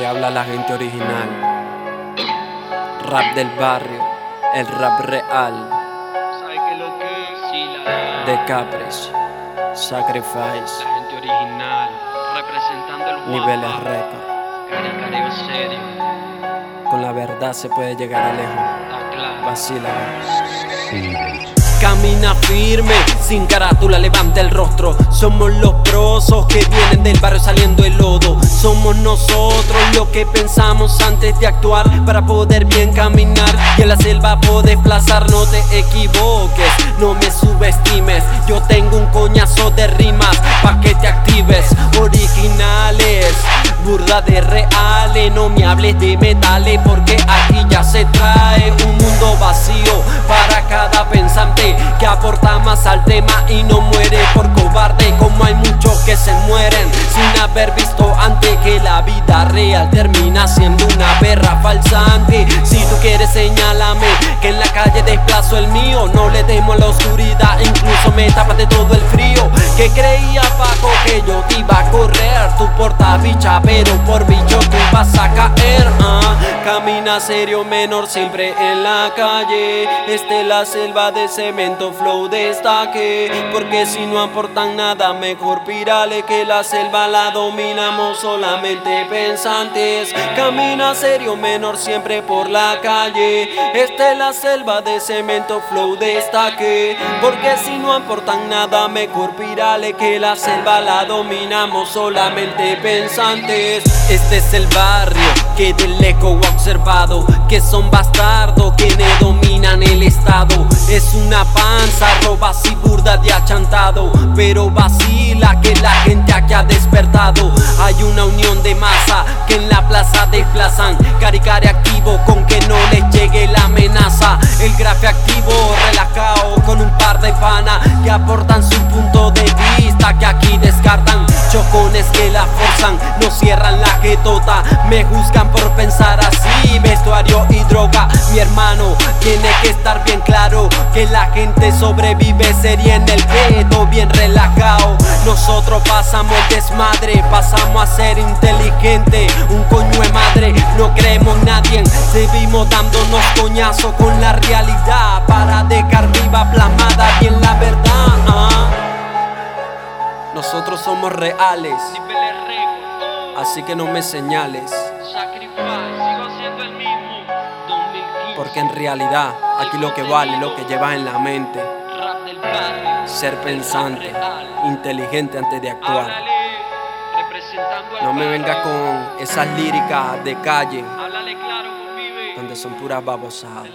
le habla a la gente original. Rap del barrio, el rap real. Dkapriz, Sacrifice, la gente original, representando el guapa. Niveles Records. Caricario serio. Con la verdad se puede llegar a lejos. Vacílame. Camina firme, sin carátula, levanta el rostro. Somos los prosos que vienen del barrio saliendo el lodo. Somos nosotros lo que pensamos antes de actuar, para poder bien caminar y en la selva poder desplazar. No te equivoques, no me subestimes. Yo tengo un coñazo de rimas pa' que te actives. Originales, burda de reales. No me hables de metales, porque aquí ya se trae un mundo vacío para cada pensante, que aporta más al tema y no muere por cobarde. Como hay muchos que se mueren sin haber visto antes que la vida real termina siendo una perra falsante. Si tú quieres señálame, que en la calle desplazo el mío. No le temo a la oscuridad, incluso me tapas de todo el frío. Que creía Paco que yo te iba a correr, tú portabicha, pero por bicho tú vas a caer. Camina serio menor, siempre en la calle. La selva de cemento, flow destaque. Porque si no aportan nada, mejor pírale, que la selva la dominamos solamente pensantes. Camina serio menor, siempre por la calle. Esta es la selva de cemento, flow destaque. Porque si no aportan nada, mejor pírale, que la selva la dominamos solamente pensantes. Este es el barrio que del eco ha observado, que son bastardos quienes dominan el estado. Es una panza, roba y burda de achantado, pero vacila que la gente aquí ha despertado. Hay una unión de masa que en la plaza desplazan. Caricare activo con que no les llegue la amenaza. El grafe activo, relajado con un par de panas que aportan su punto de vista, que aquí descartan. Chocones que la forzan, no cierran la jetota. Me juzgan por pensar así, vestuario y droga. Mi hermano, tiene que estar bien claro que la gente sobrevive sería en el ghetto, bien relajado. Nosotros pasamos desmadre, pasamos a ser inteligente, un coño de madre. No creemos en nadie, seguimos dándonos coñazos con la realidad, para dejar viva plasmada bien la verdad. Nosotros somos reales, así que no me señales, porque en realidad aquí lo que vale es lo que llevas en la mente. Ser pensante, inteligente antes de actuar. No me vengas con esas líricas de calle, donde son puras babosadas.